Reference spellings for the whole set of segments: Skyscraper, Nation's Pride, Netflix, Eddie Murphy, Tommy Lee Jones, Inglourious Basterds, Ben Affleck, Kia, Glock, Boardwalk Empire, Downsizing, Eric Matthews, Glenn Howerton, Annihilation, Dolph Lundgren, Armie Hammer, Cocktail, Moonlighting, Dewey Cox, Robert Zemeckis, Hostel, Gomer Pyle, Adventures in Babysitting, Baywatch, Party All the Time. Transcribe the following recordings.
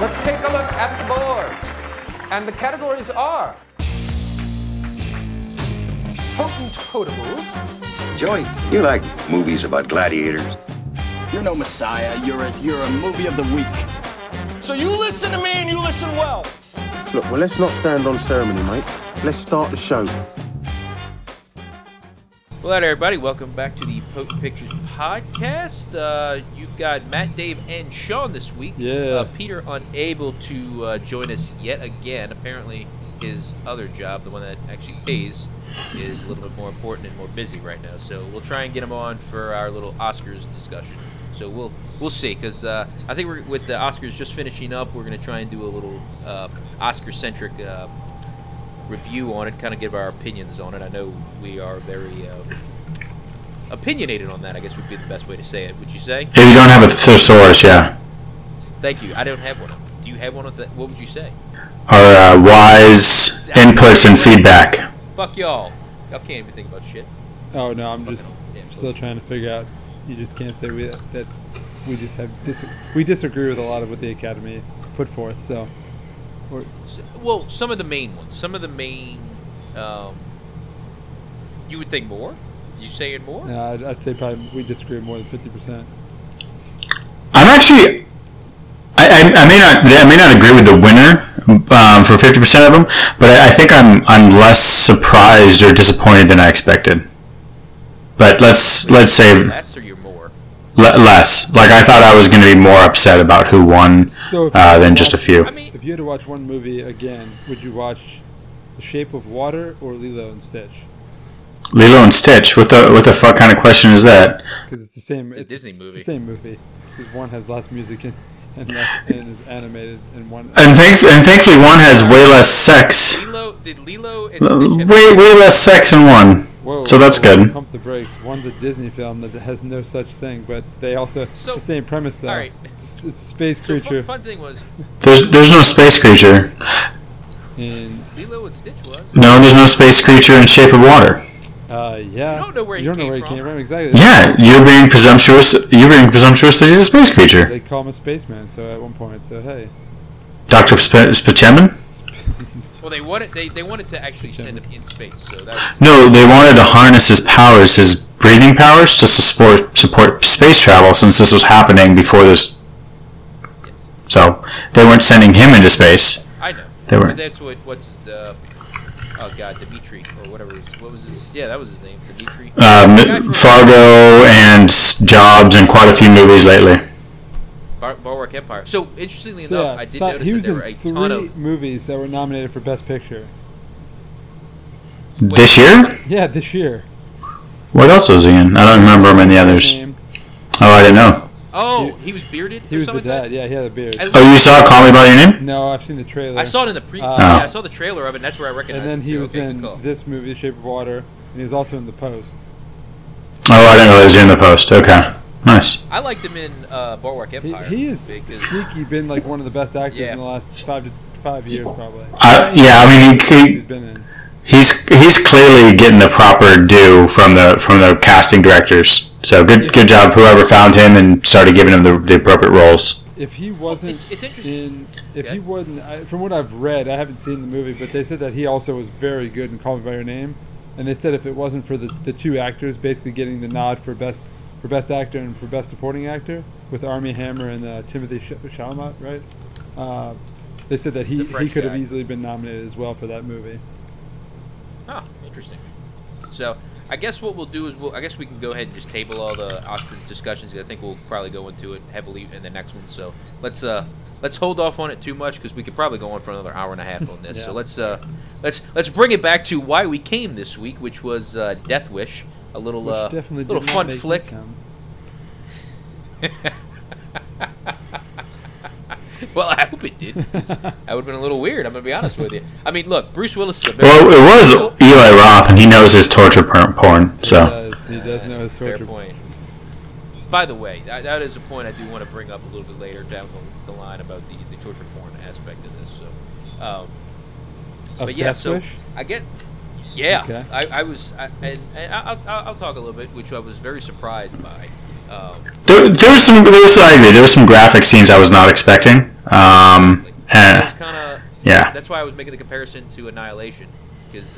Let's take a look at the board. And the categories are potent potables. Joey, you like movies about gladiators. You're no messiah. You're a movie of the week. So you listen to me and you listen well. Look, well, let's not stand on ceremony, mate. Let's start the show. Well, hello, everybody. Welcome back to the Potent Pictures Podcast. You've got Matt, Dave, and Sean this week. Yeah. Peter unable to join us yet again. Apparently, his other job, the one that actually pays, is a little bit more important and more busy right now. So we'll try and get him on for our little Oscars discussion. So we'll see, because I think we're with the Oscars just finishing up, we're going to try and do a little Oscar-centric review on it, kind of give our opinions on it. I know we are very opinionated on that, I guess would be the best way to say it. Would you say? If you don't have a thesaurus, yeah. Thank you. I don't have one. Do you have one? What would you say? Our wise inputs and feedback. Fuck y'all. Y'all can't even think about shit. Oh, no, I'm just still trying to figure out. You just can't say we disagree with a lot of what the Academy put forth, so. Well, some of the main ones. Some of the main, you would think more? You saying more? No, I'd say probably we disagree more than 50%. I'm actually, I may not agree with the winner for 50% of them, but I think I'm less surprised or disappointed than I expected. But let's say less or you're more less. Like I thought I was going to be more upset about who won than just a few. I mean, if you had to watch one movie again, would you watch The Shape of Water or Lilo and Stitch? Lilo and Stitch. What the fuck kind of question is that? Because it's the same. It's a Disney movie. It's the same movie. Because one has less music and is animated, and one. And thankfully, one has way less sex. Way less sex in one. Whoa, so that's good. Pump the brakes. One's a Disney film that has no such thing, but they also it's the same premise though. All right. It's a space creature. Fun thing was there's no space creature. And Lilo and Stitch was. No, there's no space creature in Shape of Water. Yeah. You don't know where he came from. Exactly. Yeah, you're being presumptuous. That he's a space creature. They call him a spaceman. So at one point, so hey. Dr. Spaceman. Well, they wanted to actually send him in space. So that was they wanted to harness his powers, his breathing powers, just to support space travel, since this was happening before this. Yes. So they weren't sending him into space. I know. They were. That's Dimitri or whatever. What was his? Yeah, that was his name, Dimitri. Fargo and Jobs and quite a few movies lately. Boardwalk Empire. So interestingly enough, I did notice that there were a ton of movies that were nominated for Best Picture. This year? Yeah, this year. What else was he in? I don't remember him in the others. Oh, I didn't know. Oh, he was bearded. He was the dad. Like, yeah, he had a beard. Oh, you saw Call Me by Your Name? No, I've seen the trailer. I saw it in the I saw the trailer of it, and that's where I recognized him. And then he was in this movie, The Shape of Water, and he was also in The Post. Oh, I didn't know he was in The Post. Okay. Nice. I liked him in Boardwalk Empire. He has sneaky been like one of the best actors in the last 5 years, probably. He's clearly getting the proper due from the casting directors. So good job, whoever found him and started giving him the appropriate roles. If he wasn't, it's interesting. From what I've read, I haven't seen the movie, but they said that he also was very good in Call Me by Your Name, and they said if it wasn't for the two actors basically getting the nod for best. For Best Actor and for Best Supporting Actor with Armie Hammer and Timothée Chalamet, right? They said that he could have easily been nominated as well for that movie. Ah, interesting. So I guess what we'll do is we can go ahead and just table all the Oscar discussions. I think we'll probably go into it heavily in the next one. So let's hold off on it too much because we could probably go on for another hour and a half on this. Yeah. So let's bring it back to why we came this week, which was Death Wish. A little little fun flick. Well, I hope it did. That would have been a little weird. I'm going to be honest with you. I mean, look, Bruce Willis. It was Eli Roth, and he knows his torture porn. So he does know his torture porn. By the way, that is a point I do want to bring up a little bit later down the line about the torture porn aspect of this. So, I get. Yeah, okay. I'll talk a little bit, which I was very surprised by. There was some graphic scenes I was not expecting. That's why I was making the comparison to Annihilation, because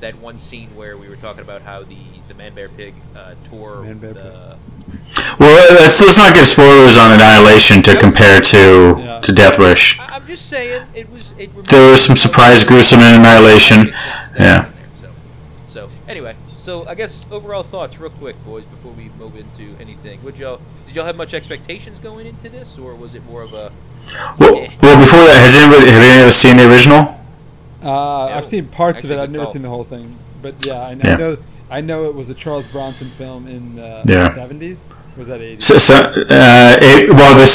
that one scene where we were talking about how the Man-Bear-Pig tore the... Well, let's not give spoilers on Annihilation to compare to Death Wish. I'm just saying, there was some surprise gruesome in Annihilation. Yeah. So, anyway, I guess overall thoughts real quick, boys, before we move into anything. Did y'all have much expectations going into this, or was it more of a... Well, before that, have any of us seen the original? I've seen parts of it. I've never seen the whole thing, but I know it was a Charles Bronson film in the 70s. Was that 80s?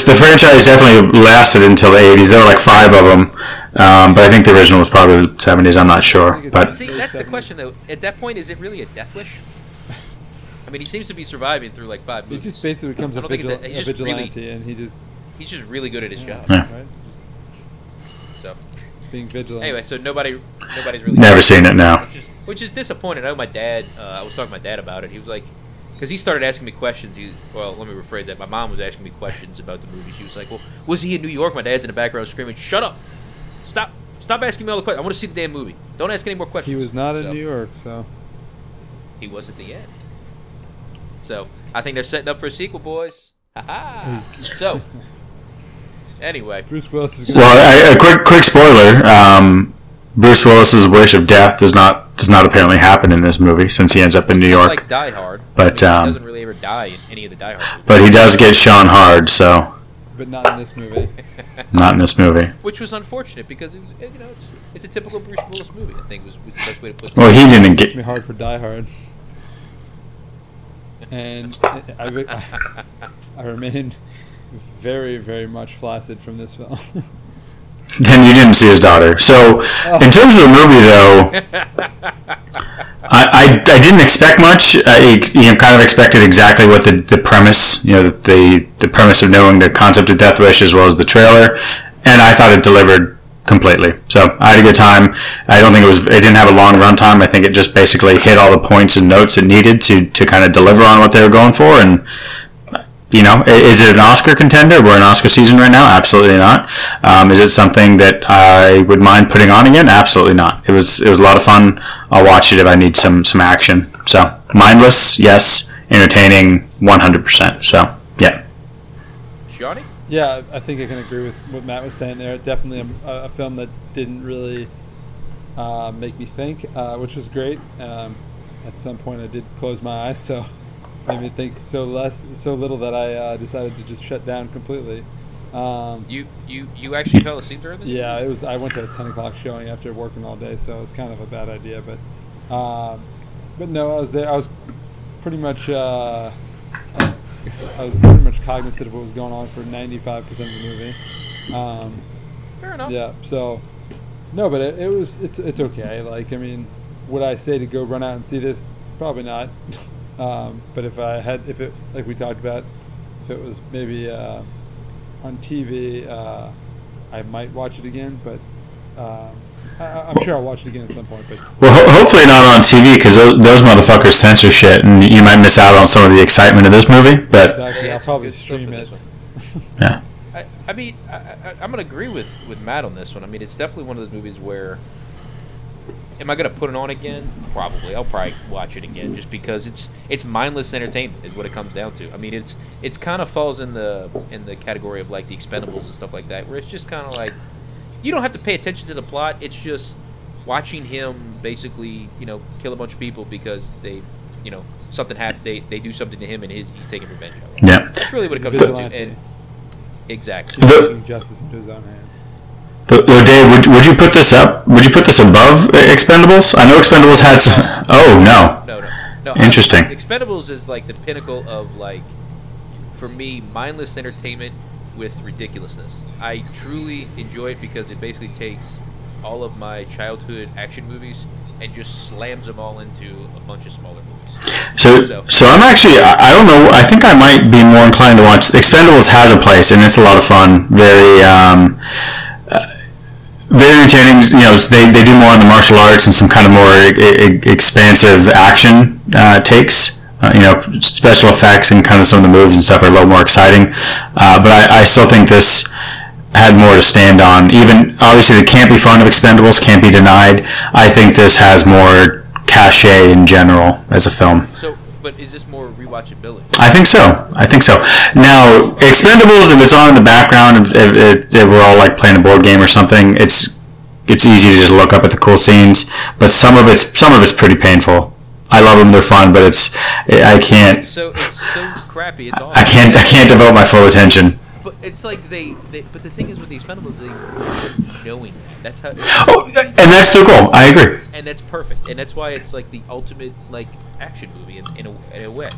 The franchise definitely lasted until the 80s. There were like 5 of them, but I think the original was probably the 70s. I'm not sure. But see, that's the question though. At that point, is it really a death wish? I mean, he seems to be surviving through like 5 movies. He just basically becomes a vigilante, really, and he's just really good at his job. Yeah. Right? Being vigilant. Anyway, so nobody's really never seen it now, which is disappointing. I know my dad. I was talking to my dad about it. He was like, because he started asking me questions. Let me rephrase that. My mom was asking me questions about the movie. She was like, "Well, was he in New York?" My dad's in the background screaming, "Shut up! Stop asking me all the questions. I want to see the damn movie. Don't ask any more questions." He was not in New York, so he was at the end. So I think they're setting up for a sequel, boys. Ha ha. So. Anyway, Bruce Willis is a quick spoiler. Bruce Willis's wish of death does not apparently happen in this movie, since he ends up in New York. Like Die Hard, but he doesn't really ever die in any of the Die Hard movies. But he does get Sean hard, so. But not in this movie. Not in this movie. Which was unfortunate because it was, it's a typical Bruce Willis movie. I think was the best way to put it. Well, he didn't get me hard for Die Hard, and I remained very, very much flaccid from this film. And you didn't see his daughter. So, in terms of the movie, though, I didn't expect much. I kind of expected exactly what the premise, the premise of knowing the concept of Death Wish as well as the trailer, and I thought it delivered completely. So, I had a good time. I don't think it didn't have a long runtime. I think it just basically hit all the points and notes it needed to kind of deliver on what they were going for, and is it an Oscar contender? We're in Oscar season right now. Absolutely not. Is it something that I would mind putting on again? Absolutely not. It was a lot of fun. I'll watch it if I need some action. So mindless, yes. Entertaining, 100%. So yeah. Johnny? Yeah, I think I can agree with what Matt was saying there. Definitely a film that didn't really make me think, which was great. At some point, I did close my eyes, so. Made me think so little that I decided to just shut down completely. You actually fell asleep during this? Yeah, it was. I went to a 10:00 showing after working all day, so it was kind of a bad idea. But no, I was there. I was pretty much cognizant of what was going on for 95% of the movie. Fair enough. Yeah. So no, but it's okay. Like, I mean, would I say to go run out and see this? Probably not. But if it like we talked about, if it was maybe on TV, I might watch it again. But I'm sure I'll watch it again at some point. But hopefully not on TV, because those motherfuckers censor shit, and you might miss out on some of the excitement of this movie. But exactly, I'll probably stream it. Yeah. I'm gonna agree with Matt on this one. I mean, it's definitely one of those movies where. Am I going to put it on again? Probably. I'll probably watch it again just because it's mindless entertainment is what it comes down to. I mean, it's kind of falls in the category of like the Expendables and stuff like that, where it's just kind of like you don't have to pay attention to the plot. It's just watching him basically, kill a bunch of people because they, something happened. They do something to him and he's taking revenge. Yeah. That's really what it comes down to. And exactly. Justice into his own hands. Dave, would you put this up? Would you put this above Expendables? I know Expendables had some... Oh, no. No. Interesting. Expendables is like the pinnacle of, like, for me, mindless entertainment with ridiculousness. I truly enjoy it because it basically takes all of my childhood action movies and just slams them all into a bunch of smaller movies. So I'm actually, I don't know, I think I might be more inclined to watch... Expendables has a place, and it's a lot of fun. Very, very entertaining, they do more on the martial arts and some kind of more expansive action takes, special effects and kind of some of the moves and stuff are a little more exciting, but I still think this, had more to stand on. Even obviously, the campy fun of Expendables can't be denied. I think this has more cachet in general as a film. So, but is this more rewatchability? I think so. Now, Expendables, if it's on in the background, if we're all like playing a board game or something, it's easy to just look up at the cool scenes. But some of it's pretty painful. I love them; they're fun, but I can't. It's so crappy. It's awful. I can't devote my full attention. But it's like but the thing is with the Expendables, they're knowing that. That's how. And that's so cool. I agree. And that's perfect. And that's why it's like the ultimate like action movie in a way.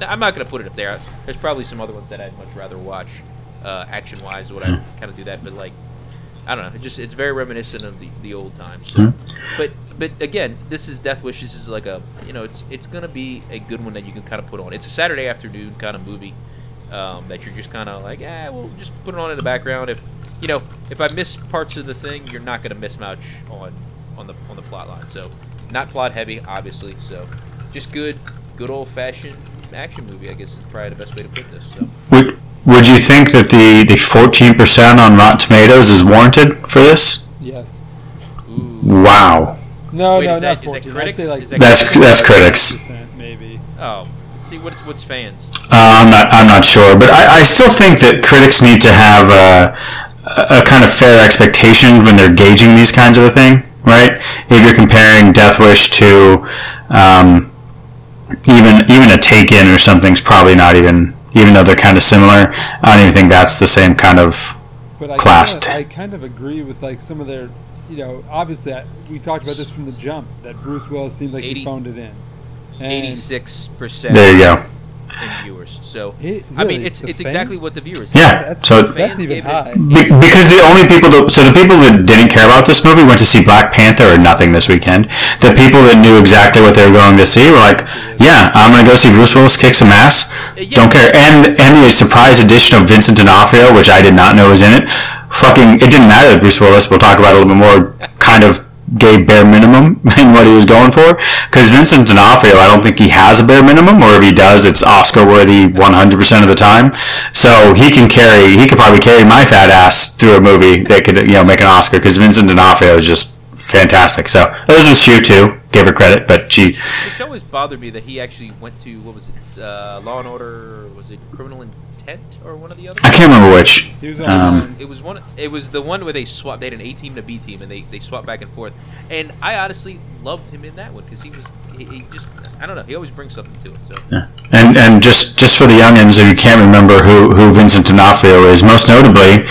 I'm not gonna put it up there. There's probably some other ones that I'd much rather watch, action wise. Would I kind of do that? But like, I don't know. It's very reminiscent of the old times. So. But again, this is Death Wish. This is like a it's gonna be a good one that you can kind of put on. It's a Saturday afternoon kind of movie. That you're just kind of like, we'll just put it on in the background. If I miss parts of the thing, you're not gonna miss much on the plot line. So, not plot heavy, obviously. So, just good old fashioned action movie, I guess, is probably the best way to put this. So, would you think that the 14% on Rotten Tomatoes is warranted for this? Yes. Ooh. Wow. No, wait, no, is that, not 14. Is that critics? Like, that's critics. Maybe. Oh. See, what's fans? I'm not sure, but I still think that critics need to have a kind of fair expectation when they're gauging these kinds of a thing, right? If you're comparing Death Wish to even a Taken or something's probably not even though they're kind of similar. I don't even think that's the same kind of class. I kind of agree with like some of their, obviously we talked about this from the jump that Bruce Willis seemed like he phoned it in. 86%. There you go. In viewers, so really, I mean, it's exactly what the viewers. Yeah, so that's even high. Because the only people the people that didn't care about this movie went to see Black Panther or nothing this weekend. The people that knew exactly what they were going to see were like, yeah, I'm gonna go see Bruce Willis kick some ass. Yeah. Don't care. And the surprise edition of Vincent D'Onofrio, which I did not know was in it. Fucking, it didn't matter that Bruce Willis. We'll talk about it a little bit more. Kind of. Gave bare minimum in what he was going for, because Vincent D'Onofrio, I don't think he has a bare minimum, or if he does, it's Oscar worthy 100% of the time. So he could probably carry my fat ass through a movie that could make an Oscar, because Vincent D'Onofrio is just fantastic. So those are just few too. Give her credit, but she. Which always bothered me that he actually went to Law and Order? Was it Criminal Intent or one of the others? I can't remember which. It was the one where they swapped. They had an A team and a B team, and they swapped back and forth. And I honestly loved him in that one because he just, I don't know. He always brings something to it. So. Yeah. And just for the youngins, if you can't remember who Vincent D'Onofrio is, most notably,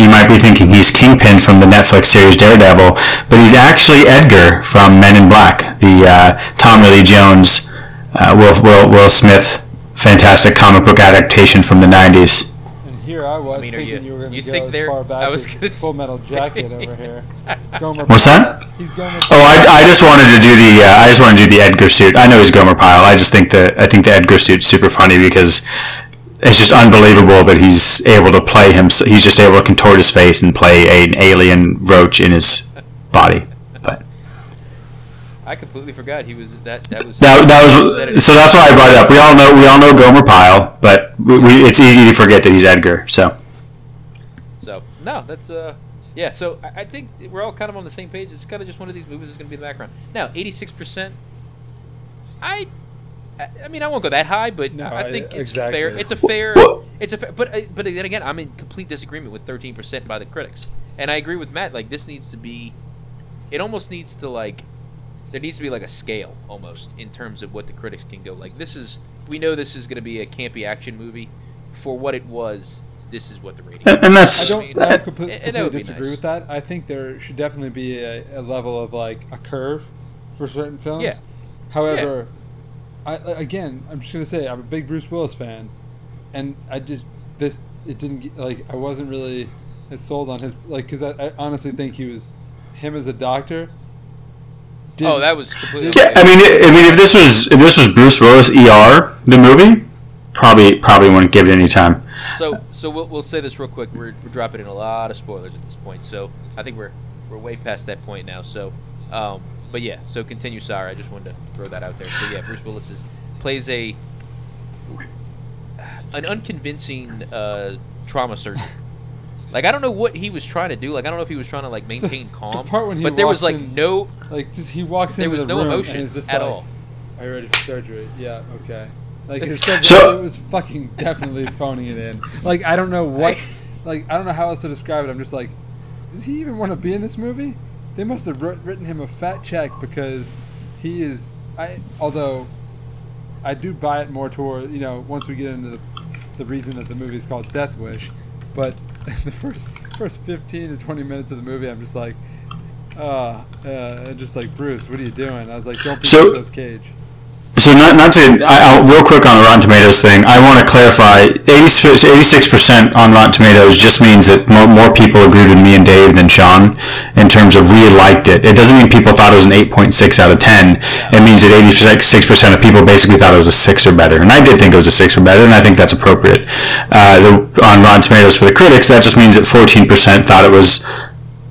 you might be thinking he's Kingpin from the Netflix series Daredevil, but he's actually Edgar from Men in Black, the Tommy Lee Jones, Will Smith, fantastic comic book adaptation from the 90s. And here I was thinking you were going to go as far back as Full Metal Jacket over here. Gomer Pyle. What's that? He's Gomer Pyle. Oh, I just wanted to do the Edgar suit. I know he's Gomer Pyle. I just think the Edgar suit's super funny because it's just unbelievable that he's able to play him. He's just able to contort his face and play an alien roach in his body. I completely forgot he was that. That was so. That's why I brought it up. We all know Gomer Pyle, but it's easy to forget that he's Edgar. So no, that's yeah. So I think we're all kind of on the same page. It's kind of just one of these movies that's going to be in the background. Now 86%. I mean, I won't go that high, but no, I think it's exactly. Fair. It's a fair. But then again, I'm in complete disagreement with 13% by the critics, and I agree with Matt. Like this needs to be, it almost needs to like. There needs to be like a scale almost in terms of what the critics can go. Like we know this is going to be a campy action movie. For what it was, this is what the rating. And that's I don't completely disagree nice. With that. I think there should definitely be a level of like a curve for certain films. Yeah. However, yeah. I'm just going to say I'm a big Bruce Willis fan, and I wasn't really as sold on his because I honestly think he was him as a doctor. That was completely. Yeah, I mean, if this was Bruce Willis ER, the movie, probably wouldn't give it any time. So we'll say this real quick. We're dropping in a lot of spoilers at this point. So I think we're way past that point now. So, but yeah. So continue, Sarah. I just wanted to throw that out there. So yeah, Bruce Willis plays an unconvincing trauma surgeon Like, I don't know what he was trying to do. Like, I don't know if he was trying to, like, maintain calm. The part when he but there was, like, in, no... Like, he walks into the room. There was no emotion at all. Are you ready for surgery? Yeah, okay. Like, it was fucking definitely phoning it in. Like, I don't know what... Like, I don't know how else to describe it. I'm just like, does he even want to be in this movie? They must have written him a fat check because he is... Although, I do buy it more toward, you know, once we get into the reason that the movie is called Death Wish, but the first 15 to 20 minutes of the movie, I'm just like, just like, Bruce, what are you doing? I was like, don't be in this cage. So not to, real quick on the Rotten Tomatoes thing, I want to clarify, 86% on Rotten Tomatoes just means that more people agreed with me and Dave than Sean in terms of we liked it. It doesn't mean people thought it was an 8.6 out of 10. It means that 86% of people basically thought it was a 6 or better. And I did think it was a 6 or better, and I think that's appropriate. On Rotten Tomatoes for the critics, that just means that 14% thought it was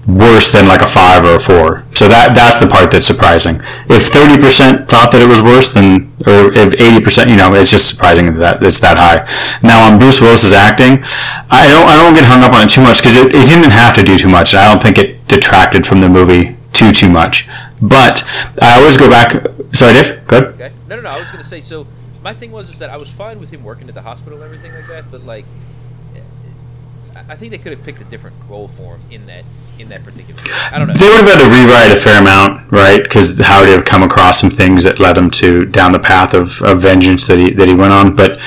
worse than like a 5 or a 4. So that's the part that's surprising. If 30% thought that it was worse than, or if 80%, you know, it's just surprising that it's that high. Now on Bruce Willis's acting, I don't get hung up on it too much because it didn't have to do too much. I don't think it detracted from the movie too much. But I always go back. Sorry, Dave. Go ahead. Okay. No. I was going to say. So my thing was that I was fine with him working at the hospital and everything like that, but like, I think they could have picked a different role for him in that particular movie. I don't know. They would have had to rewrite a fair amount, right? Because how they have come across some things that led him to down the path of vengeance that he went on. But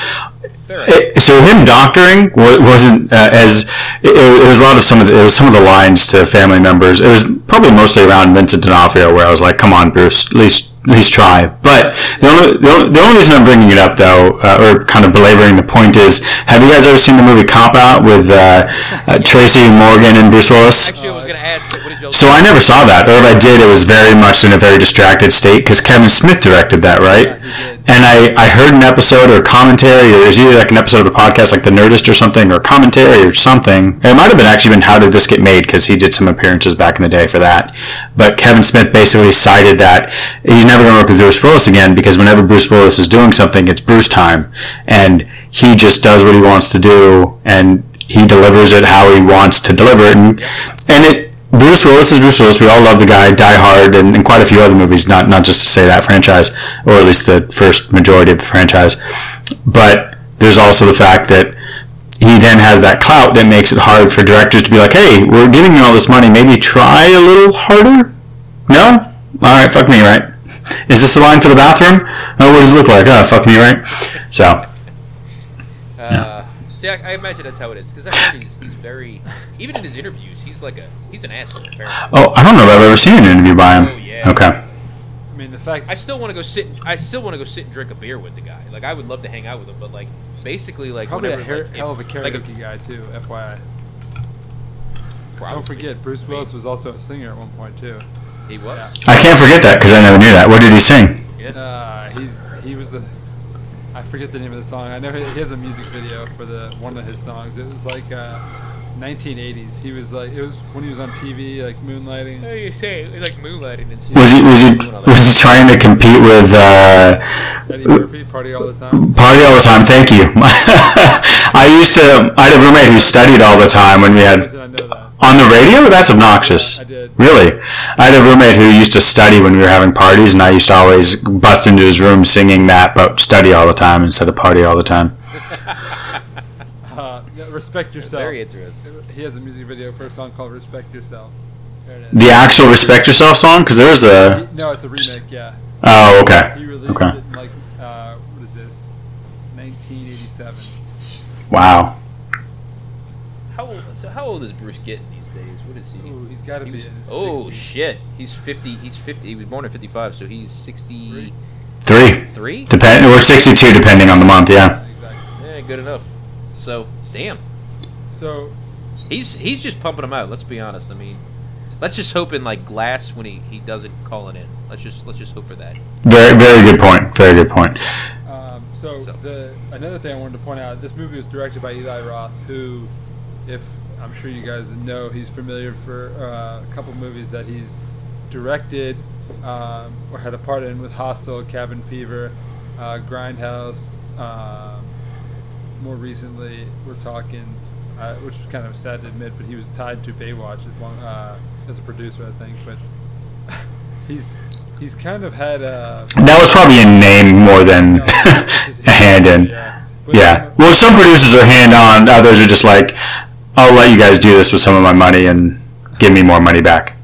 so him doctoring wasn't as it was a lot of some of the lines to family members. It was probably mostly around Vincent D'Onofrio where I was like, come on, Bruce, at least try. But the only reason I'm bringing it up, though, or kind of belaboring the point is, have you guys ever seen the movie Cop Out with Tracy Morgan and Bruce Willis? Actually, I was going to ask, what did y'all do? So I never saw that, or if I did, it was very much in a very distracted state, because Kevin Smith directed that, right? Yeah, and I heard an episode or commentary, or it was either like an episode of the podcast, like The Nerdist or something, or commentary or something. It might have been actually been How Did This Get Made, because he did some appearances back in the day for that. But Kevin Smith basically cited that he's never going to work with Bruce Willis again because whenever Bruce Willis is doing something, it's Bruce time, and he just does what he wants to do, and he delivers it how he wants to deliver it. Bruce Willis is Bruce Willis. We all love the guy, Die Hard, and quite a few other movies. Not just to say that franchise, or at least the first majority of the franchise, but there's also the fact that he then has that clout that makes it hard for directors to be like, hey, we're giving you all this money, maybe try a little harder? No? Alright, fuck me, right? Is this the line for the bathroom? Oh, what does it look like? Oh, fuck me, right? So. Yeah. See, I imagine that's how it is. Because I think he's very, even in his interviews, he's an asshole. Apparently. Oh, I don't know if I've ever seen an interview by him. Oh, yeah. Okay. I mean, the fact. I still want to go sit and drink a beer with the guy. Like, I would love to hang out with him, but like, basically, like, probably hell of a karaoke guy too. FYI. Probably. Don't forget, Bruce Willis was also a singer at one point too. He was. Yeah. I can't forget that because I never knew that. What did he sing? He was the. I forget the name of the song. I know he has a music video for one of his songs. It was like 1980s. He was like, it was when he was on TV, like moonlighting. Oh, you say it was like moonlighting and shit. Was he trying to compete with Eddie Murphy? Party All the Time. Party All the Time. Thank you. I had a roommate who studied all the time when we had. I know that. On the radio? That's obnoxious. Yeah, I did. Really? I had a roommate who used to study when we were having parties, and I used to always bust into his room singing that, but study all the time instead of party all the time. Respect Yourself. Very interesting. He has a music video for a song called Respect Yourself. There it is. The actual Respect Yourself song? Because there was a... No, it's a remake, yeah. Oh, okay. He released it in, like, 1987. Wow. How old is Bruce getting these days? What is he? Ooh, he's got to be. Oh 60. Shit! He's 50. He was born in 55, so he's 63. Three? Or 62, depending on the month. Yeah. Exactly. Yeah, good enough. So damn. So he's just pumping them out. Let's be honest. I mean, let's just hope in like Glass when he doesn't call it in. Let's just hope for that. Very very good point. Very good point. So another thing I wanted to point out: this movie was directed by Eli Roth, who, if I'm sure you guys know, he's familiar for a couple movies that he's directed or had a part in with Hostel, Cabin Fever, Grindhouse. More recently, we're talking which is kind of sad to admit, but he was tied to Baywatch as a producer, I think. But he's kind of had a... That was probably a name more than a hand-in. Yeah. Well, some producers are hand-on. Others are just like, I'll let you guys do this with some of my money and give me more money back.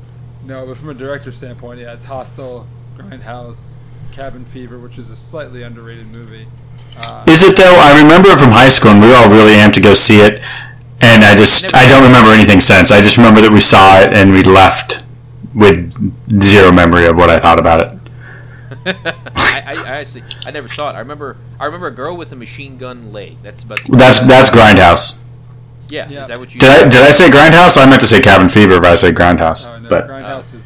No, but from a director's standpoint, yeah, it's Hostel, Grindhouse, Cabin Fever, which is a slightly underrated movie. Is it though? I remember it from high school, and we were all really amped to go see it. And I don't remember anything since. I just remember that we saw it and we left with zero memory of what I thought about it. I never saw it. I remember a girl with a machine gun leg. That's about. That's Grindhouse. Yeah. Is that what you did I say Grindhouse? I meant to say Cabin Fever, but I said Grindhouse. Oh, no, but Grindhouse is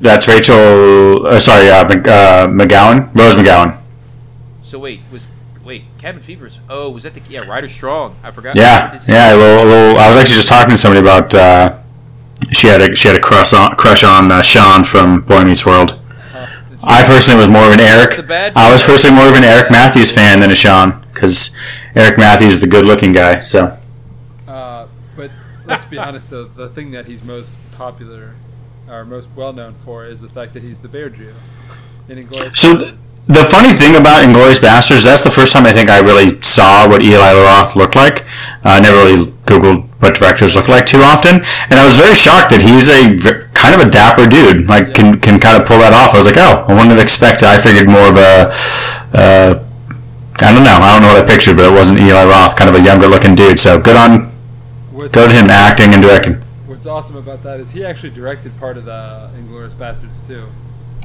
that's Rachel. McGowan, Rose McGowan. So wait, Cabin Fever's. Oh, was that the Ryder Strong? I forgot. Yeah. A little. I was actually just talking to somebody about. She had a crush on Sean from Boy Meets World. I personally was more of an Eric. Matthews fan than a Sean, because Eric Matthews is the good-looking guy. So. But let's be honest, though, the thing that he's most popular or most well-known for is the fact that he's the Bear Jew in Inglourious. The funny thing about Inglourious Basterds, that's the first time I think I really saw what Eli Roth looked like. I never really Googled what directors look like too often. And I was very shocked that he's kind of a dapper dude. Like, can kind of pull that off. I was like, oh, I wouldn't have expected. I figured more of a, I don't know what I pictured, but it wasn't Eli Roth, kind of a younger looking dude. So good on him acting and directing. What's awesome about that is he actually directed part of the Inglourious Basterds too.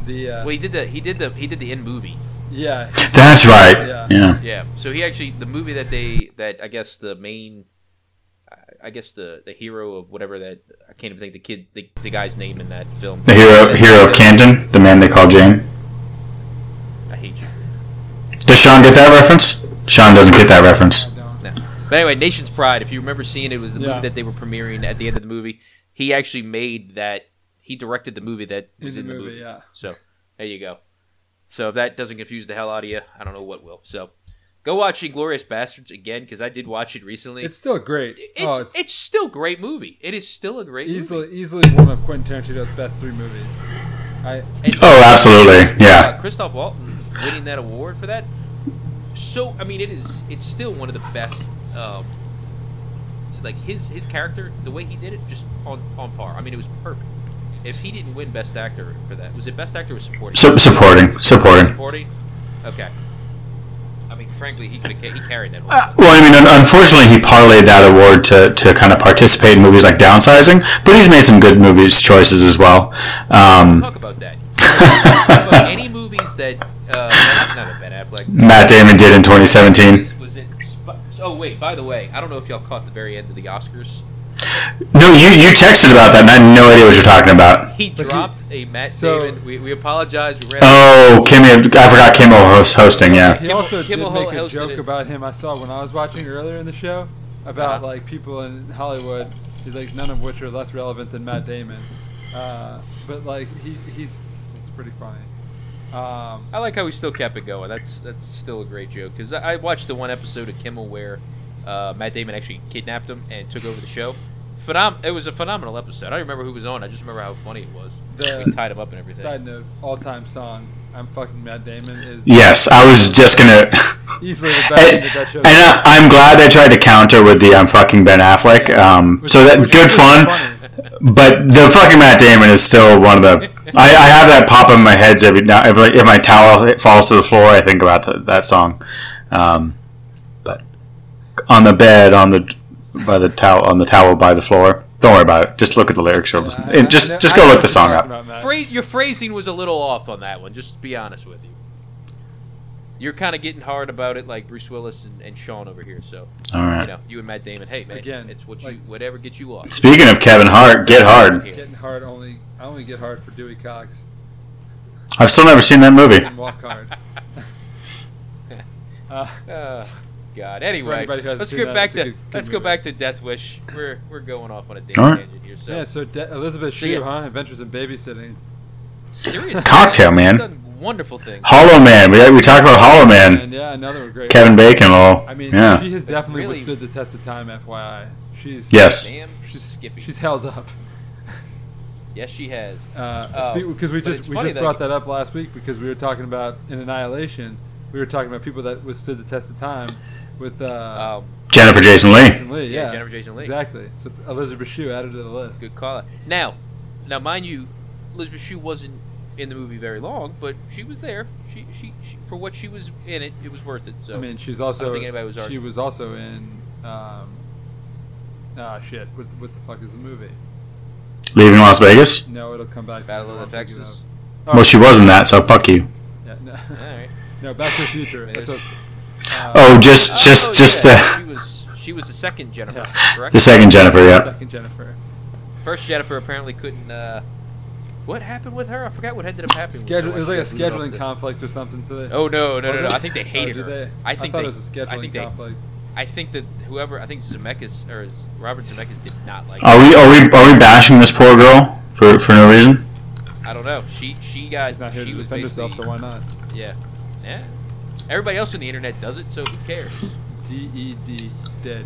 He did the end movie. Yeah. That's right. Yeah. So he actually the movie the hero of whatever that I can't even think the guy's name in that film. The hero of Camden, the man they call Jane. I hate you. Does Sean get that reference? Sean doesn't get that reference. No. But anyway, Nation's Pride. If you remember seeing it, was the movie that they were premiering at the end of the movie. He actually made that. He directed the movie that was in the movie. Yeah. So there you go. So if that doesn't confuse the hell out of you, I don't know what will. So go watch Inglourious Basterds again, because I did watch it recently. It's still great. It's still a great movie. It is still a great movie. Easily one of Quentin Tarantino's best three movies. Absolutely. Yeah. Christoph Waltz winning that award for that. So, I mean, it's still one of the best. Like his character, the way he did it, just on par. I mean, it was perfect. If he didn't win Best Actor for that, was it Best Actor or Supporting? Supporting. Okay. I mean, frankly, he carried that one. Well, I mean, unfortunately, he parlayed that award to kind of participate in movies like Downsizing, but he's made some good movies choices as well. We'll talk about that. Talk about any movies that Ben Affleck, Matt Damon did in 2017. By the way, I don't know if y'all caught the very end of the Oscars. No, you texted about that, and I had no idea what you're talking about. He dropped a Matt Damon. We apologize. I forgot Kimmel was hosting. Yeah, he also did make a joke about him. I saw when I was watching earlier in the show about like people in Hollywood. He's like, none of which are less relevant than Matt Damon. But like it's pretty funny. I like how he still kept it going. That's still a great joke, because I watched the one episode of Kimmel where Matt Damon actually kidnapped him and took over the show. It was a phenomenal episode. I don't remember who was on. I just remember how funny it was. We tied him up and everything. Side note, all-time song, I'm Fucking Matt Damon is... Yes, I was just going to... Easily the best thing that show. And I'm glad I tried to counter with the I'm Fucking Ben Affleck. So that's good fun. But the Fucking Matt Damon is still one of the... I have that pop in my head every now... If my towel falls to the floor, I think about that song. On the bed, by the floor. Don't worry about it. Just look at the lyrics or listen. Just go look the song up. Your phrasing was a little off on that one. Just to be honest with you, you're kind of getting hard about it, like Bruce Willis and Sean over here. So, all right, you and Matt Damon. Hey, man, again, it's whatever gets you off. Speaking of Kevin Hart, get hard. Getting hard only. I only get hard for Dewey Cox. I've still never seen that movie. Walk hard. God. Anyway, let's go back to Death Wish. We're going off on a tangent here. So. Elizabeth Shue, Adventures in Babysitting. Seriously, Cocktail, man. wonderful things. Hollow Man. We talked about Hollow Man. And yeah, another great Kevin Bacon. All. I mean, yeah. She has definitely really withstood the test of time, FYI. She's held up. Yes, she has. Because we just brought that up last week because we were talking about in Annihilation. We were talking about people that withstood the test of time with Jennifer Jason Leigh. Yeah, Jennifer Jason Leigh. Exactly. So Elizabeth Shue added to the list. Good call. Now, mind you, Elizabeth Shue wasn't in the movie very long, but she was there. She for what she was in it, it was worth it. So I mean, she was also in what the fuck is the movie? Leaving Las Vegas? No, it'll come back. Battle of the Texas. Well, she wasn't that, so fuck you. Yeah, no. All right. No, Back to the Future. She was the second Jennifer, correct? The second Jennifer, yeah. First Jennifer apparently couldn't. What happened with her? I forgot what ended up happening. It was like a scheduling conflict or something. Oh no! I think they hated her. I thought it was a scheduling conflict. I think that Zemeckis or Robert Zemeckis did not like her. Are we bashing this poor girl for no reason? I don't know. She was basically herself, so why not? Yeah. Everybody else on the internet does it, so who cares? D.E.D. dead.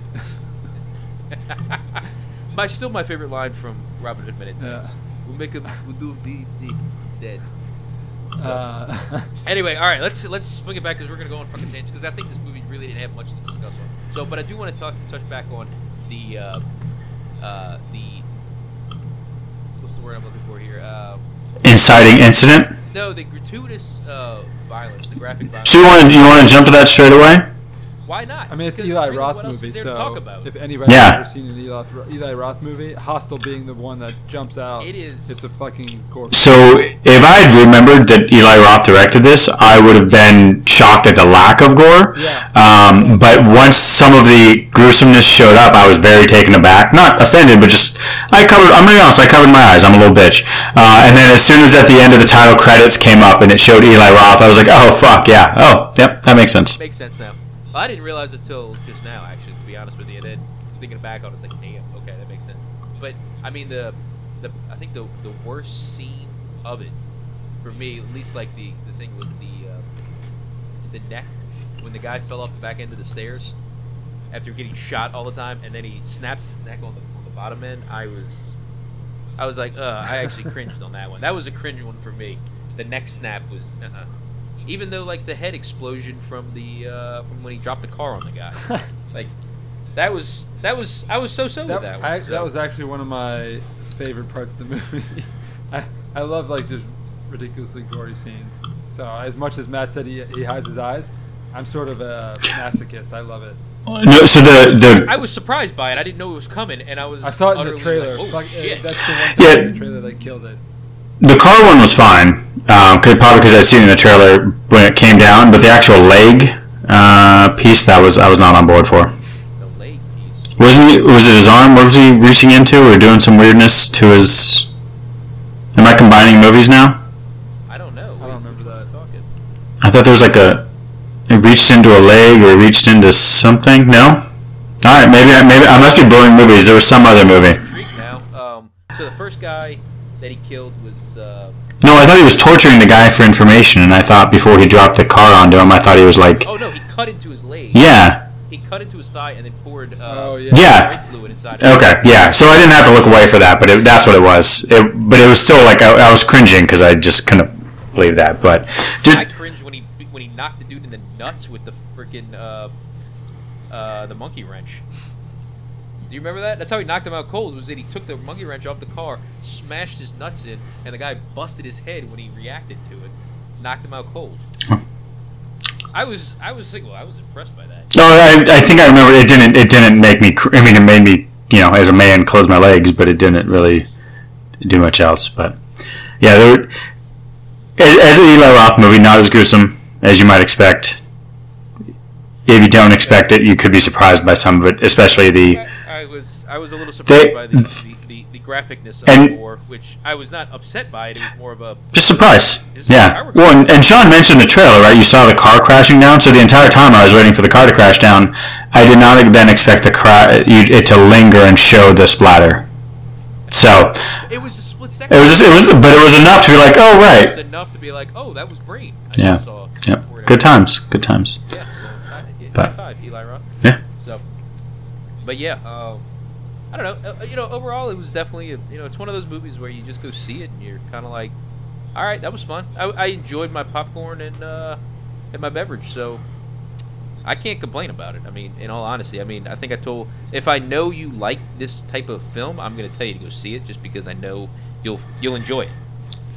My favorite line from Robin Hood Men at Times. We'll do D.E.D. dead. So, anyway, all right, let's swing it back because we're gonna go on fucking tangents because I think this movie really didn't have much to discuss on. So, but I do want to touch back on the what's the word I'm looking for here? Inciting incident? No, the gratuitous violence, the graphic violence. You want to jump to that straight away? Why not? I mean, it's an Eli Roth movie, so if anybody's ever seen an Eli Roth movie, Hostel being the one that jumps out, it's a fucking gorgeous. So if I had remembered that Eli Roth directed this, I would have been shocked at the lack of gore. Yeah. But once some of the gruesomeness showed up, I was very taken aback. Not offended, but just, I'm going to be honest, I covered my eyes. I'm a little bitch. And then as soon as at the end of the title credits came up and it showed Eli Roth, I was like, oh, fuck, yeah. Oh, yep, that makes sense. Makes sense now. Well, I didn't realize it till just now, actually, to be honest with you. And then thinking back on it, it's like, damn, okay, that makes sense. But I mean, I think the worst scene of it for me, at least, like the thing was the neck when the guy fell off the back end of the stairs after getting shot all the time, and then he snaps his neck on the bottom end. I was like, I actually cringed on that one. That was a cringe one for me. The neck snap was. Even though, like, the head explosion from when he dropped the car on the guy, like, that was I was so with that one. That was actually one of my favorite parts of the movie. I love, like, just ridiculously gory scenes. So as much as Matt said he hides his eyes, I'm sort of a masochist. I love it. No, so I was surprised by it. I didn't know it was coming, and I saw it in the trailer. Like, shit. That's the one thing in the trailer that killed it. The car one was fine, probably because I'd seen it in the trailer when it came down. But the actual leg piece, I was not on board for. The leg piece. Was it his arm? What was he reaching into, or doing some weirdness to his? Am I combining movies now? I don't know. I don't remember that talking. I thought there was like it reached into a leg or reached into something. No. All right, maybe I must be blowing movies. There was some other movie. Now, so the first guy that he killed was... No, I thought he was torturing the guy for information, and I thought before he dropped the car onto him, I thought he was like... Oh, no, he cut into his leg. Yeah. He cut into his thigh and then poured... fluid inside of him. Okay, yeah. So I didn't have to look away for that, but that's what it was. But it was still like, I was cringing because I just couldn't believe that, but... I cringed when he knocked the dude in the nuts with the freaking the monkey wrench. Do you remember that? That's how he knocked him out cold, was that he took the monkey wrench off the car, smashed his nuts in, and the guy busted his head when he reacted to it, knocked him out cold. I was single. I was impressed by that. No, I think I remember. It didn't make me. I mean, it made me, as a man, close my legs, but it didn't really do much else. But yeah, as an Eli Roth movie, not as gruesome as you might expect. If you don't expect it, you could be surprised by some of it, especially the. I was a little surprised by the graphicness of the war, which I was not upset by it. It was more of a... Just surprise. Yeah. Well, and Sean mentioned the trailer, right? You saw the car crashing down, so the entire time I was waiting for the car to crash down, I did not then expect it to linger and show the splatter. So... It was a split It was enough to be like, oh right. It was enough to be like, oh, that was great. Yeah. Good times. Yeah. So, high five, Eli Roth. Yeah. So, but yeah, I don't know. Overall, it was definitely it's one of those movies where you just go see it and you're kind of like, all right, that was fun. I enjoyed my popcorn and my beverage, so I can't complain about it. I mean, in all honesty, I think if I know you like this type of film, I'm going to tell you to go see it just because I know you'll enjoy it.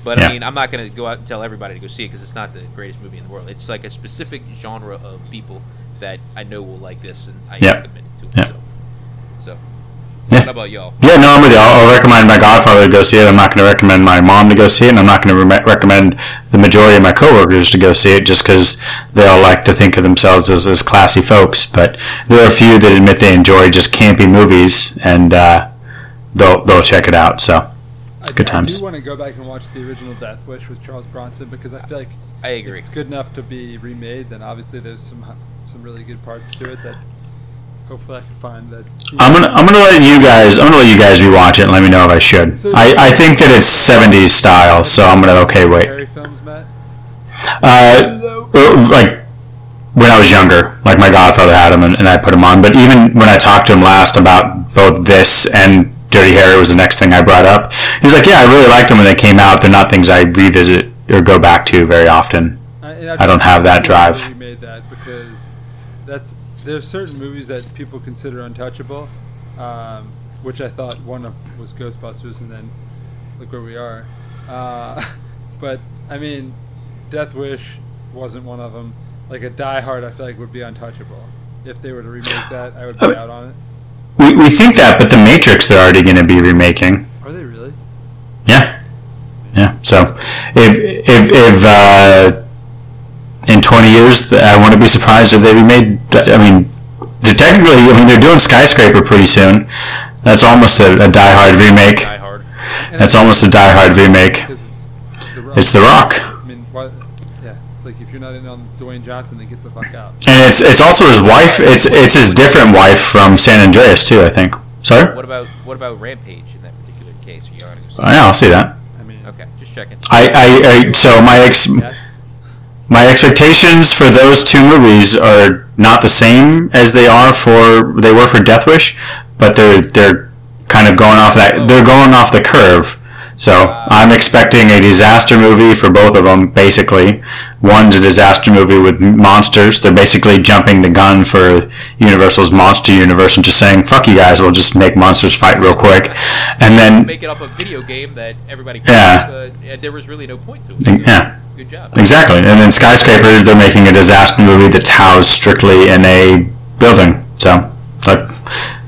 But yeah. I'm not going to go out and tell everybody to go see it because it's not the greatest movie in the world. It's like a specific genre of people that I know will like this, and I recommend it to them. Yeah. So, what about y'all? Yeah, no, I'm with you. I'll recommend my godfather to go see it. I'm not going to recommend my mom to go see it, and I'm not going to recommend the majority of my coworkers to go see it just because they all like to think of themselves as classy folks. But there are a few that admit they enjoy just campy movies, and they'll check it out, so... Good times. I do want to go back and watch the original Death Wish with Charles Bronson because I feel like I agree. If it's good enough to be remade, then obviously there's some really good parts to it that hopefully I can find that. I'm gonna let you guys rewatch it and let me know if I should. So I think that it's 70s style, so I'm gonna wait. Scary films, Matt? Like when I was younger, like my godfather had them and I put them on. But even when I talked to him last about both this and Dirty Harry was the next thing I brought up. He's like, yeah, I really liked them when they came out. They're not things I revisit or go back to very often. I don't have that drive. You made that because there's certain movies that people consider untouchable, which I thought one of was Ghostbusters, and then look where we are. But Death Wish wasn't one of them. Like a Die Hard, I feel like would be untouchable. If they were to remake that, I would be out on it. We think that, but The Matrix they're already going to be remaking. Are they really? Yeah. So, if in 20 years, I wouldn't be surprised if they remade. They're doing Skyscraper pretty soon. That's almost a Die Hard remake. Die Hard. That's almost a Die Hard remake. It's The Rock. Why? Like if you're not in on Dwayne Johnson, then get the fuck out. And it's also his wife. It's his different wife from San Andreas too, I think. Sorry. What about Rampage in that particular case? Yeah, I'll see that. Okay, just checking. My expectations for those two movies are not the same as they were for Death Wish, but they're kind of going off that. They're going off the curve. So I'm expecting a disaster movie for both of them, basically. One's a disaster movie with monsters. They're basically jumping the gun for Universal's Monster Universe and just saying, fuck you guys, we'll just make monsters fight real quick. And then... make it up a video game that everybody... and there was really no point to it. Yeah. Good job. Exactly. And then Skyscrapers, they're making a disaster movie that's housed strictly in a building. So, like,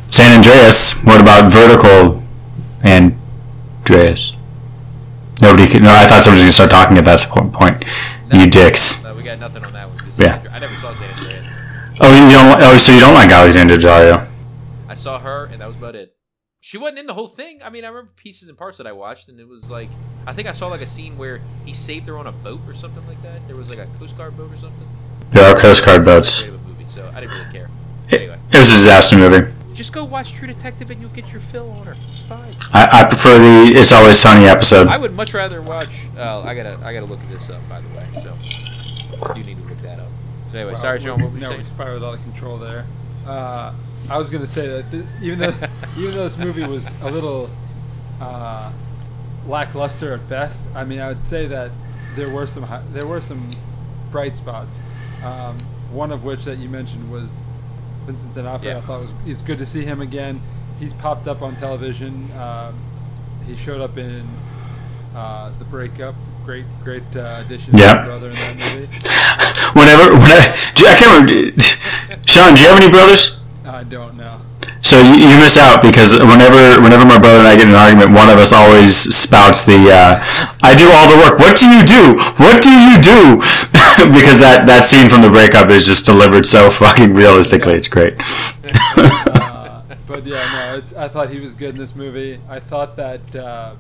San Andreas, what about Vertical and Andreas? I thought somebody was going to start talking at that point. No, you dicks. We got nothing on that one. Yeah. I never saw Andreas. So you don't like Alexandra Dario? I saw her, and that was about it. She wasn't in the whole thing. I remember pieces and parts that I watched, and it was like... I think I saw like a scene where he saved her on a boat or something like that. There was like a Coast Guard boat or something. There are Coast Guard boats. It was a movie, so I didn't really care. Anyway. It was a disaster movie. Just go watch True Detective and you'll get your fill on her. It's fine. I prefer the It's Always Sunny episode. I would much rather watch... I gotta look this up, by the way. So I do need to look that up. So anyway, sorry, Sean. What were you saying? We spiraled out of control there. I was gonna say that even though this movie was a little lackluster at best, I would say that there were some bright spots. One of which that you mentioned was Vincent D'Onofrio. Yeah. I thought it's good to see him again. He's popped up on television. He showed up in The Breakup. Great addition to my brother in that movie. I can't remember. Sean, do you have any brothers? I don't know. So you miss out because whenever my brother and I get in an argument, one of us always spouts the I do all the work. What do you do? What do you do? Because that scene from The Breakup is just delivered so fucking realistically. It's great. But yeah, no, I thought he was good in this movie. I thought that the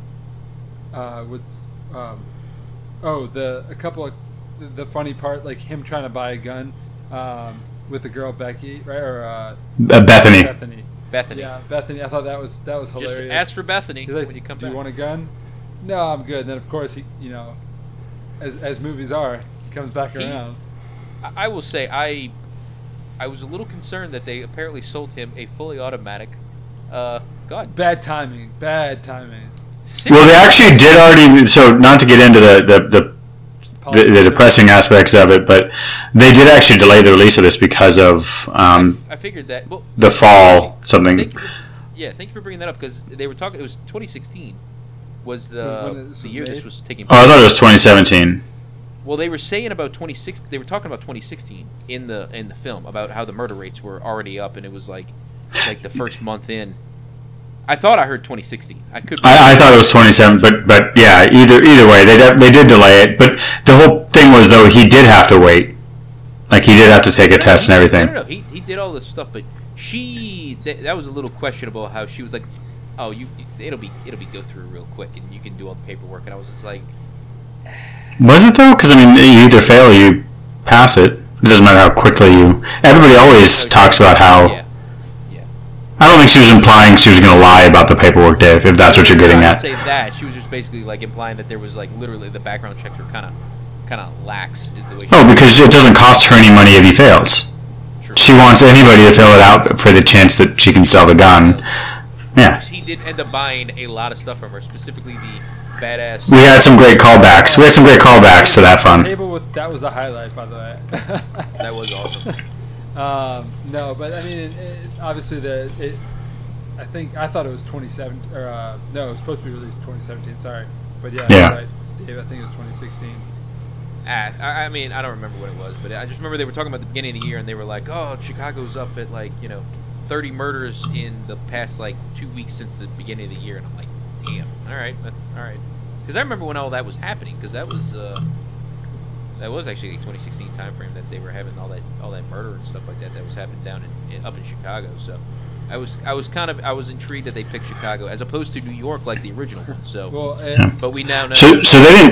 funny part, like him trying to buy a gun with the girl Becky, right? Or Bethany. Bethany. Yeah, Bethany. I thought that was hilarious. Just ask for Bethany. He's like, when you come back. Do you want a gun? no, I'm good. And then, of course, he, you know, as movies are, comes back around. I will say, I was a little concerned that they apparently sold him a fully automatic gun. Bad timing. Well, they actually did already, so not to get into the depressing aspects of it, but they did actually delay the release of this because of I figured that, well, the fall something. Thank you for bringing that up, because they were talking, it was 2016 was the year this was taking place. Oh, I thought it was 2017. Well, they were saying about 2016. They were talking about 2016 in the film about how the murder rates were already up, and it was like the first month in. I thought I heard 2016. I thought it was 27, but yeah. Either way, they did delay it. But the whole thing was though he did have to wait. Like he did have to take a test and everything. No. He did all this stuff, but that was a little questionable. How she was like, "Oh, it'll be go through real quick, and you can do all the paperwork." And I was just like. Was it though? Because I mean, you either fail or you pass it. It doesn't matter how quickly you. Everybody always talks about how. Yeah. I don't think she was implying she was going to lie about the paperwork, Dave. If that's what you're getting at. I say that she was just basically like implying that there was like literally the background checks were kind of lax. Is the way. Oh, because it doesn't cost her any money if he fails. True. She wants anybody to fill it out for the chance that she can sell the gun. Yeah. He did end up buying a lot of stuff from her, specifically the. Badass. We had some great callbacks to that fun. That was a highlight, by the way. That was awesome. No, but I mean, obviously, I thought it was 2017. Or no, it was supposed to be released in 2017. Sorry, but yeah. Right, Dave, I think it was 2016. I mean, I don't remember what it was, but I just remember they were talking about the beginning of the year, and they were like, "Oh, Chicago's up at 30 murders in the past 2 weeks since the beginning of the year," and I'm like. Alright, that's alright. Because I remember when all that was happening, because that was actually the 2016 time frame that they were having all that murder and stuff like that was happening down up in Chicago. So I was intrigued that they picked Chicago as opposed to New York like the original one. So but we now know. So they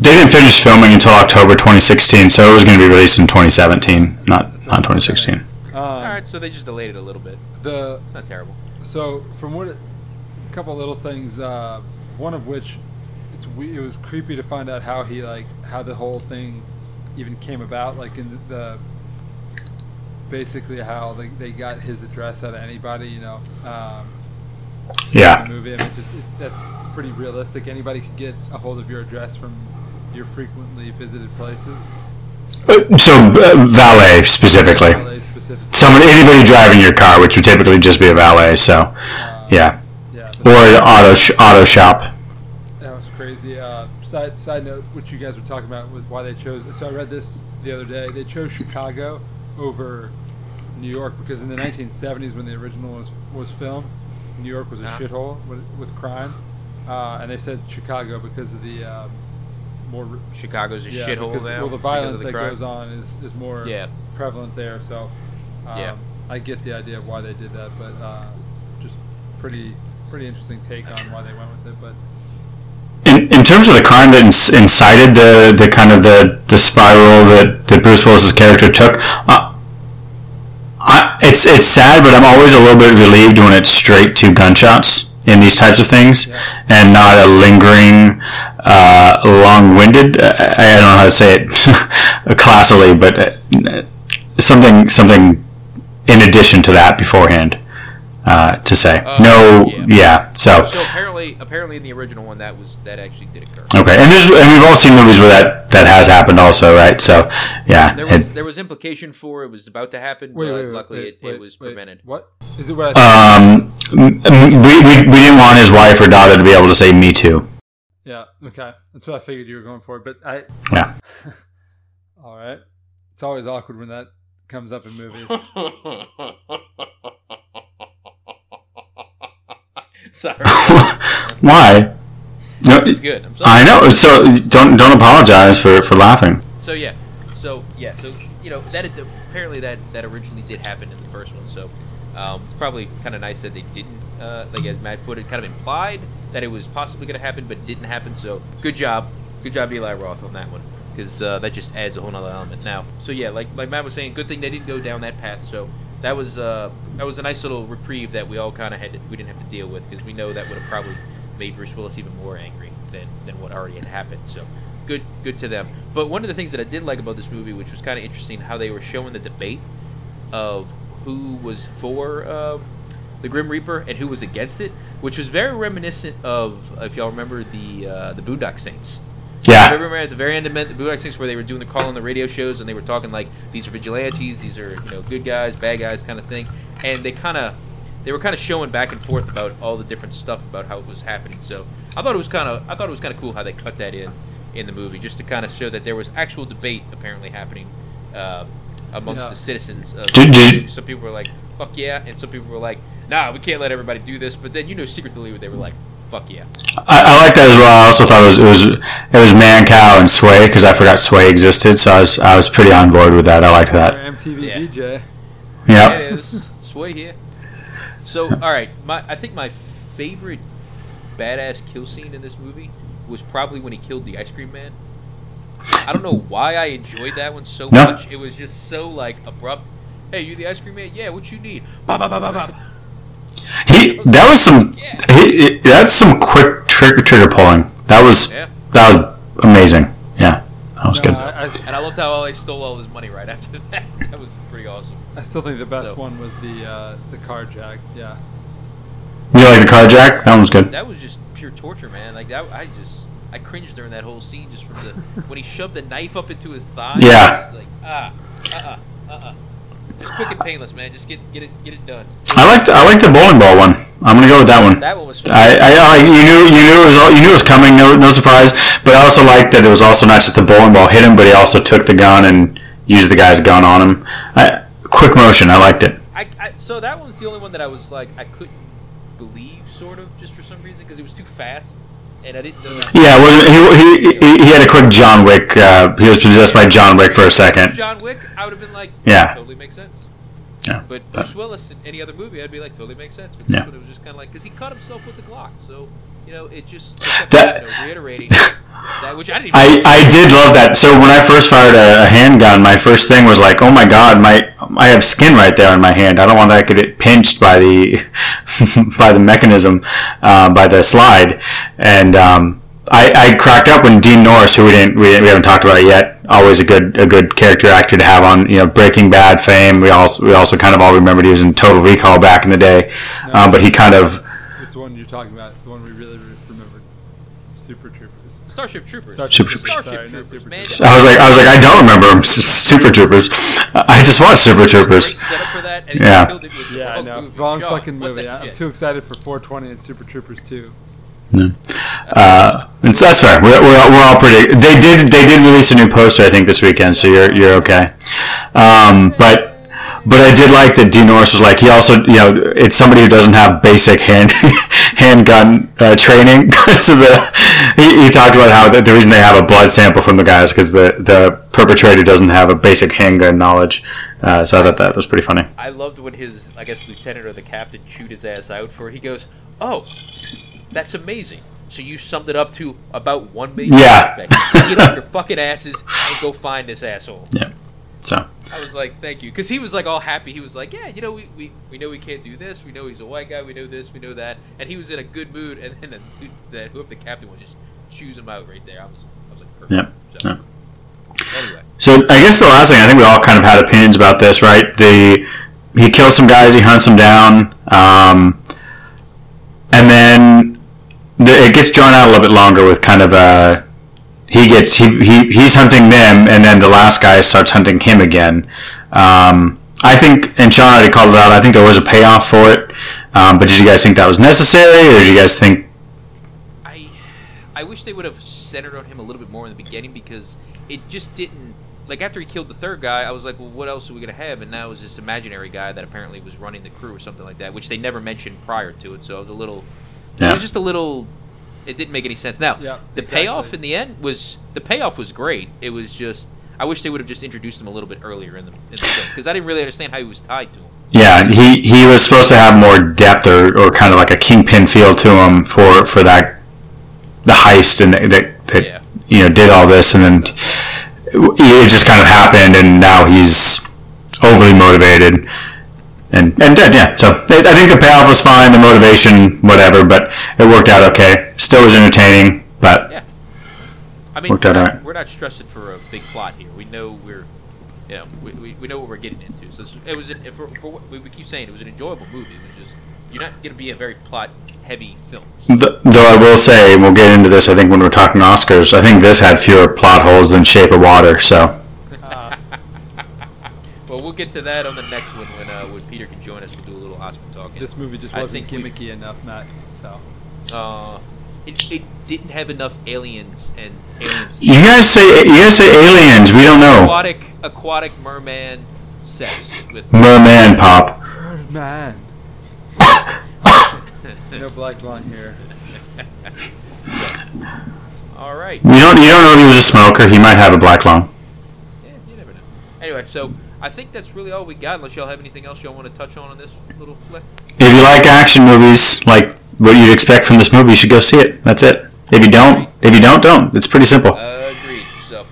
didn't finish filming until October 2016. So it was going to be released in 2017, not 2016. Alright, so they just delayed it a little bit. It's not terrible. So from what. A couple little things, one of which it was creepy to find out how he how the whole thing even came about, basically how they got his address out of anybody, in the movie. I mean, that's pretty realistic. Anybody could get a hold of your address from your frequently visited places. Valet specifically. Anybody driving your car, which would typically just be a valet. So, yeah. Or an auto shop. That was crazy. Side note, what you guys were talking about with why they chose. So I read this the other day. They chose Chicago over New York because in the 1970s, when the original was filmed, New York was a shithole with crime, and they said Chicago because of the more. Chicago's a shithole now. Well, the violence that goes on is more prevalent there. So I get the idea of why they did that, but just pretty interesting take on why they went with it, but in terms of the crime that incited the kind of the spiral that Bruce Willis's character took, it's sad, but I'm always a little bit relieved when it's straight to gunshots in these types of things, and not a lingering, long-winded. I don't know how to say it classily, but something in addition to that beforehand. To say So apparently in the original one that actually did occur. Okay, and we've all seen movies where that has happened also, right? So there was implication for it was about to happen, but luckily it was prevented. What is it? What I we didn't want his wife or daughter to be able to say "Me too." Yeah. Okay, that's what I figured you were going for, but all right. It's always awkward when that comes up in movies. Sorry. Why? No, it's good. I'm sorry. I know. So don't apologize for laughing. So apparently that originally did happen in the first one. So it's probably kind of nice that they didn't. As Matt put it, kind of implied that it was possibly going to happen, but it didn't happen. So good job, Eli Roth on that one, because that just adds a whole other element now. So like Matt was saying, good thing they didn't go down that path. So. That was a nice little reprieve that we all kind of we didn't have to deal with, because we know that would have probably made Bruce Willis even more angry than what already had happened. So good to them. But one of the things that I did like about this movie, which was kind of interesting, how they were showing the debate of who was for the Grim Reaper and who was against it, which was very reminiscent of, if y'all remember, the Boondock Saints. Yeah. I remember at the very end of the Boondock Saints where they were doing the call on the radio shows and they were talking like, these are vigilantes, these are, you know, good guys, bad guys kind of thing. And they were kind of showing back and forth about all the different stuff about how it was happening. So I thought it was kind of cool how they cut that in the movie, just to kind of show that there was actual debate apparently happening amongst the citizens. Some people were like, fuck yeah, and some people were like, nah, we can't let everybody do this. But then, you know, secretly they were like, fuck yeah. I like that as well. I also thought it was Man Cow and Sway, because I forgot Sway existed, so I was pretty on board with that. I like that. MTV DJ. Yep. Yeah, it was Sway here. So, all right, I think my favorite badass kill scene in this movie was probably when he killed the ice cream man. I don't know why I enjoyed that one so much. It was just so like abrupt. Hey, you the ice cream man? Yeah, what you need? Bop, bop, bop, bop, bop. That's some quick trigger pulling. That was amazing. Yeah, that was good. And I loved how they stole all his money right after that. That was pretty awesome. I still think the best one was the car jack. Yeah. You like the car jack? That was good. That was just pure torture, man. Like that, I cringed during that whole scene just from when he shoved the knife up into his thigh. Yeah. Like It's quick and painless, man. Just get it done. I like the bowling ball one. I'm gonna go with that one. That one was fun. You knew it was coming. No surprise. But I also liked that it was also not just the bowling ball hit him, but he also took the gun and used the guy's gun on him. Quick motion. I liked it. So that one's the only one that I was like I couldn't believe, sort of, just for some reason, because it was too fast. And I didn't know that. Yeah, he had a quick John Wick. He was possessed by John Wick for a second. John Wick, I would have been like, yeah, totally makes sense. Yeah, but Bruce Willis in any other movie, I'd be like, totally makes sense. But this one, it was just kind of like, because he cut himself with the Glock, so you know, it just reiterating that, which I didn't. I did love that. So when I first fired a handgun, my first thing was like, oh my god, I have skin right there in my hand. I don't want that to get pinched by the mechanism, by the slide. And I cracked up when Dean Norris, who we haven't talked about it yet, always a good character actor to have on, you know, Breaking Bad fame. We also kind of all remembered he was in Total Recall back in the day, but he kind of. It's the one you're talking about. The one we really remembered. Starship Troopers. Starship Troopers. I was like, I don't remember them. Super Troopers. I just watched Super Troopers. Set up for that. And yeah. I know. Wrong fucking movie. I'm too excited for 420 and Super Troopers 2. No. And so that's fair. We're all pretty. They did release a new poster, I think, this weekend. So you're okay. But I did like that Dean Norris was like, he also, you know, it's somebody who doesn't have basic handgun training. So he talked about how the reason they have a blood sample from the guys because the perpetrator doesn't have a basic handgun knowledge. So I thought that was pretty funny. I loved when his, I guess, lieutenant or the captain chewed his ass out for it. He goes, oh, that's amazing. So you summed it up to about 1 million. Yeah. Get off your fucking asses and go find this asshole. Yeah. So I was like, thank you. Because he was like all happy. He was like, yeah, you know, we know we can't do this. We know he's a white guy. We know this. We know that. And he was in a good mood. And then whoever the captain was just chews him out right there. I was like, perfect. Yeah. So, yeah. Anyway. So I guess the last thing, I think we all kind of had opinions about this, right? He kills some guys. He hunts them down. And then it gets drawn out a little bit longer with kind of a... He's hunting them, and then the last guy starts hunting him again. I think, and Sean already called it out, I think there was a payoff for it. But did you guys think that was necessary, or did you guys think... I wish they would have centered on him a little bit more in the beginning, because it just didn't... Like, after he killed the third guy, I was like, well, what else are we going to have? And now it was this imaginary guy that apparently was running the crew or something like that, which they never mentioned prior to it, so I was a little... Yeah. It was just a little... It didn't make any sense. Now, payoff in the end was great. It was just, I wish they would have just introduced him a little bit earlier in the film, because I didn't really understand how he was tied to him. Yeah, he was supposed to have more depth or kind of like a Kingpin feel to him for that, the heist, and that you know, did all this, and then it just kind of happened, and now he's overly motivated. And dead, yeah. So I think the payoff was fine, the motivation, whatever, but it worked out okay. Still was entertaining, but yeah. I mean, we're not stressing for a big plot here. We know we know what we're getting into. So it was for what we keep saying, it was an enjoyable movie. It was just, you're not going to be a very plot-heavy film. Though I will say, and we'll get into this, I think when we're talking Oscars, I think this had fewer plot holes than Shape of Water, so. Well, we'll get to that on the next one when Peter can join us. We'll do a little Oscar talking. This movie just wasn't gimmicky enough, Matt. So, it didn't have enough aliens and aliens. You guys say aliens. We don't know. Aquatic merman sex with merman pop. Merman. No black blonde hair. All right. You don't know if he was a smoker. He might have a black lung. Yeah, you never know. Anyway, so. I think that's really all we got, unless y'all have anything else y'all want to touch on this little flick. If you like action movies, like what you'd expect from this movie, you should go see it. That's it. If you don't. It's pretty simple. Agreed. So,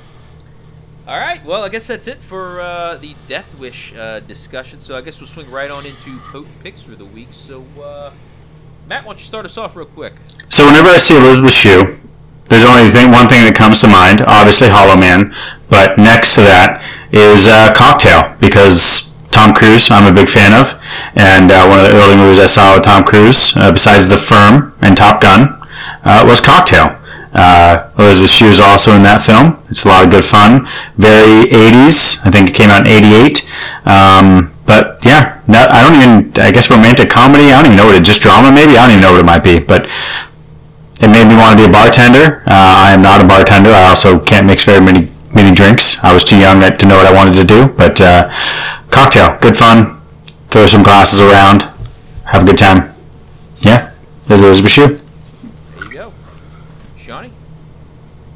all right. Well, I guess that's it for the Death Wish discussion. So I guess we'll swing right on into Potent Picks for the week. So, Matt, why don't you start us off real quick? So whenever I see Elizabeth Shue, there's only one thing that comes to mind, obviously Hollow Man, but next to that is Cocktail, because Tom Cruise I'm a big fan of, and one of the early movies I saw with Tom Cruise, besides The Firm and Top Gun, was Cocktail. Elizabeth Shue was also in that film. It's a lot of good fun. Very 80s. I think it came out in 88. But yeah, I guess romantic comedy, I don't even know what it is, just drama maybe? I don't even know what it might be, but it made me want to be a bartender. I am not a bartender. I also can't mix very many drinks. I was too young to know what I wanted to do. But Cocktail, good fun. Throw some glasses around. Have a good time. Yeah, there's Elizabeth Shue. There you go. Shawnee?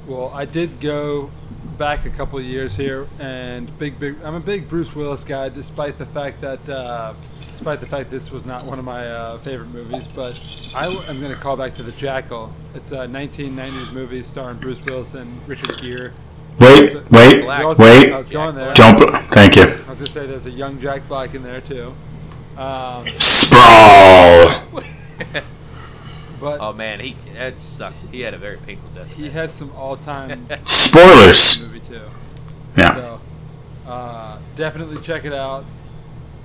Well, I did go back a couple of years here, and I'm a big Bruce Willis guy, despite the fact that this was not one of my favorite movies, but I'm going to call back to The Jackal. It's a 1990s movie starring Bruce Willis and Richard Gere. Wait. I was going there. Jump. Thank you. I was going to say there's a young Jack Black in there, too. Sprawl! But, oh, man, that sucked. He had a very painful death. He had some all-time... Spoilers! ...movie, too. Yeah. So, definitely check it out.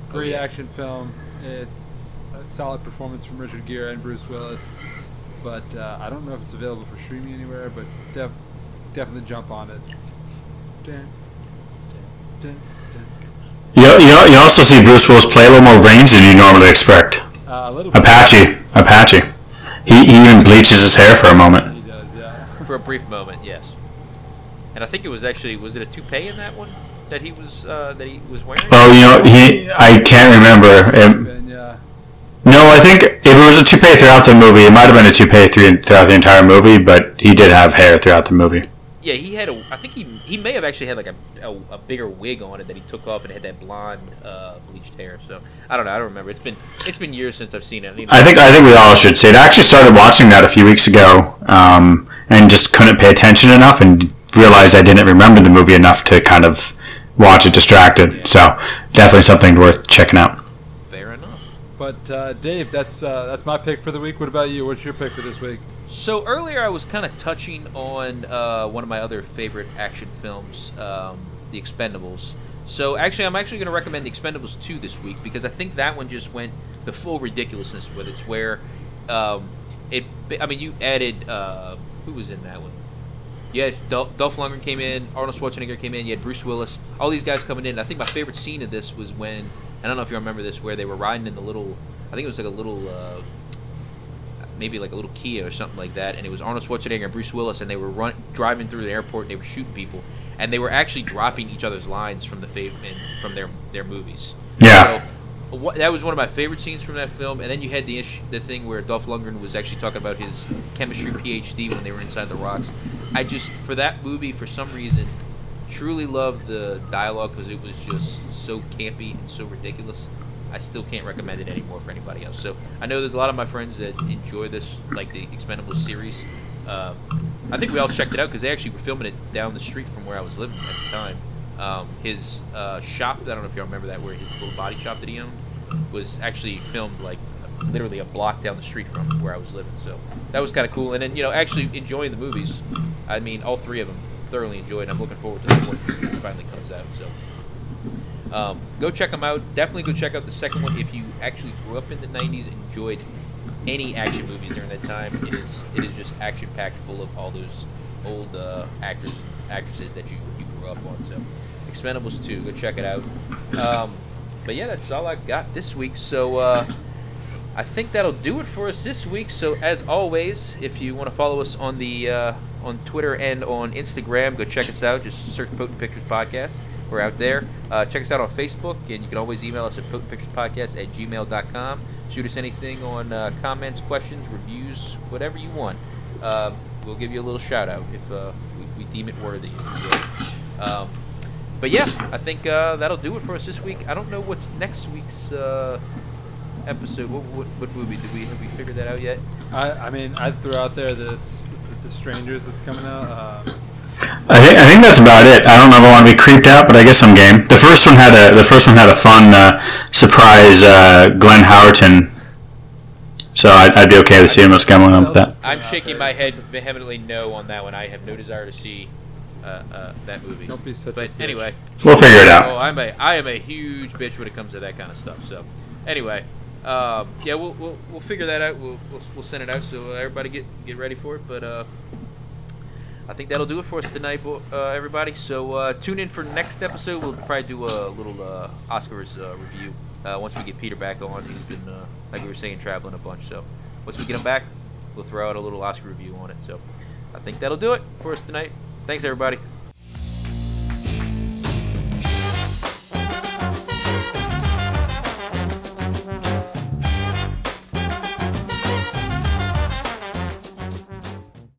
Great action film. It's a solid performance from Richard Gere and Bruce Willis. But I don't know if it's available for streaming anywhere, but definitely jump on it. You also see Bruce Willis play a little more range than you normally expect. Apache. He even bleaches his hair for a moment. He does, yeah. For a brief moment, yes. And I think it was actually, was it a toupee in that one? That he was wearing? Oh, I can't remember. No, I think if it was a toupee throughout the movie, it might have been a toupee throughout the entire movie, but he did have hair throughout the movie. Yeah, he had I think he may have actually had like a bigger wig on it that he took off and had that blonde bleached hair. So I don't know. I don't remember. It's been years since I've seen it. I think we all should say it. I actually started watching that a few weeks ago, and just couldn't pay attention enough and realized I didn't remember the movie enough to kind of watch it distracted, yeah. So definitely something worth checking out. Fair enough. But Dave, that's my pick for the week. What about you? What's your pick for this week? So earlier I was kind of touching on one of my other favorite action films, The Expendables. So I'm going to recommend The Expendables 2 this week, because I think that one just went the full ridiculousness with it. It's where you added who was in that one? Yeah, Dolph Lundgren came in, Arnold Schwarzenegger came in, you had Bruce Willis, all these guys coming in. I think my favorite scene of this was when, I don't know if you remember this, where they were riding in the little, I think it was like a little, maybe like a little Kia or something like that, and it was Arnold Schwarzenegger and Bruce Willis, and they were driving through the airport, and they were shooting people, and they were actually dropping each other's lines from their movies. Yeah. So, that was one of my favorite scenes from that film, and then you had the thing where Dolph Lundgren was actually talking about his chemistry PhD when they were inside the rocks. I just, for that movie, for some reason, truly loved the dialogue because it was just so campy and so ridiculous. I still can't recommend it anymore for anybody else. So I know there's a lot of my friends that enjoy this, like the Expendables series. I think we all checked it out because they actually were filming it down the street from where I was living at the time. His shop, I don't know if y'all remember that, where his little body shop that he owned, was actually filmed like literally a block down the street from where I was living. So that was kind of cool. And then, you know, actually enjoying the movies. I mean, all three of them thoroughly enjoyed. I'm looking forward to the fourth that finally comes out. So go check them out. Definitely go check out the second one if you actually grew up in the 90s and enjoyed any action movies during that time. It is just action packed, full of all those old actors and actresses that you grew up on. So Expendables 2, go check it out. But yeah, that's all I got this week. So I think that'll do it for us this week. So as always, if you want to follow us on the on Twitter and on Instagram, go check us out. Just search Potent Pictures Podcast. We're out there. Check us out on Facebook, and you can always email us at potentpicturespodcast@gmail.com. Shoot us anything on comments, questions, reviews, whatever you want. We'll give you a little shout out if we deem it worthy. So, but yeah, I think that'll do it for us this week. I don't know what's next week's episode. What movie have we figured that out yet? I threw out there the Strangers that's coming out. I think that's about it. I don't know if I want to be creeped out, but I guess I'm game. The first one had a fun surprise Glenn Howerton, so I'd be okay with seeing what's going on with that. I'm shaking my head vehemently no on that one. I have no desire to see that movie. Don't be such a bitch. But anyway, we'll figure it out. I am a huge bitch when it comes to that kind of stuff. So anyway, yeah, we'll figure that out. We'll send it out. So everybody get ready for it. But I think that'll do it for us tonight, everybody. So tune in for next episode. We'll probably do a little Oscars review once we get Peter back on. He's been, like we were saying, traveling a bunch. So once we get him back, we'll throw out a little Oscar review on it. So I think that'll do it for us tonight. Thanks, everybody.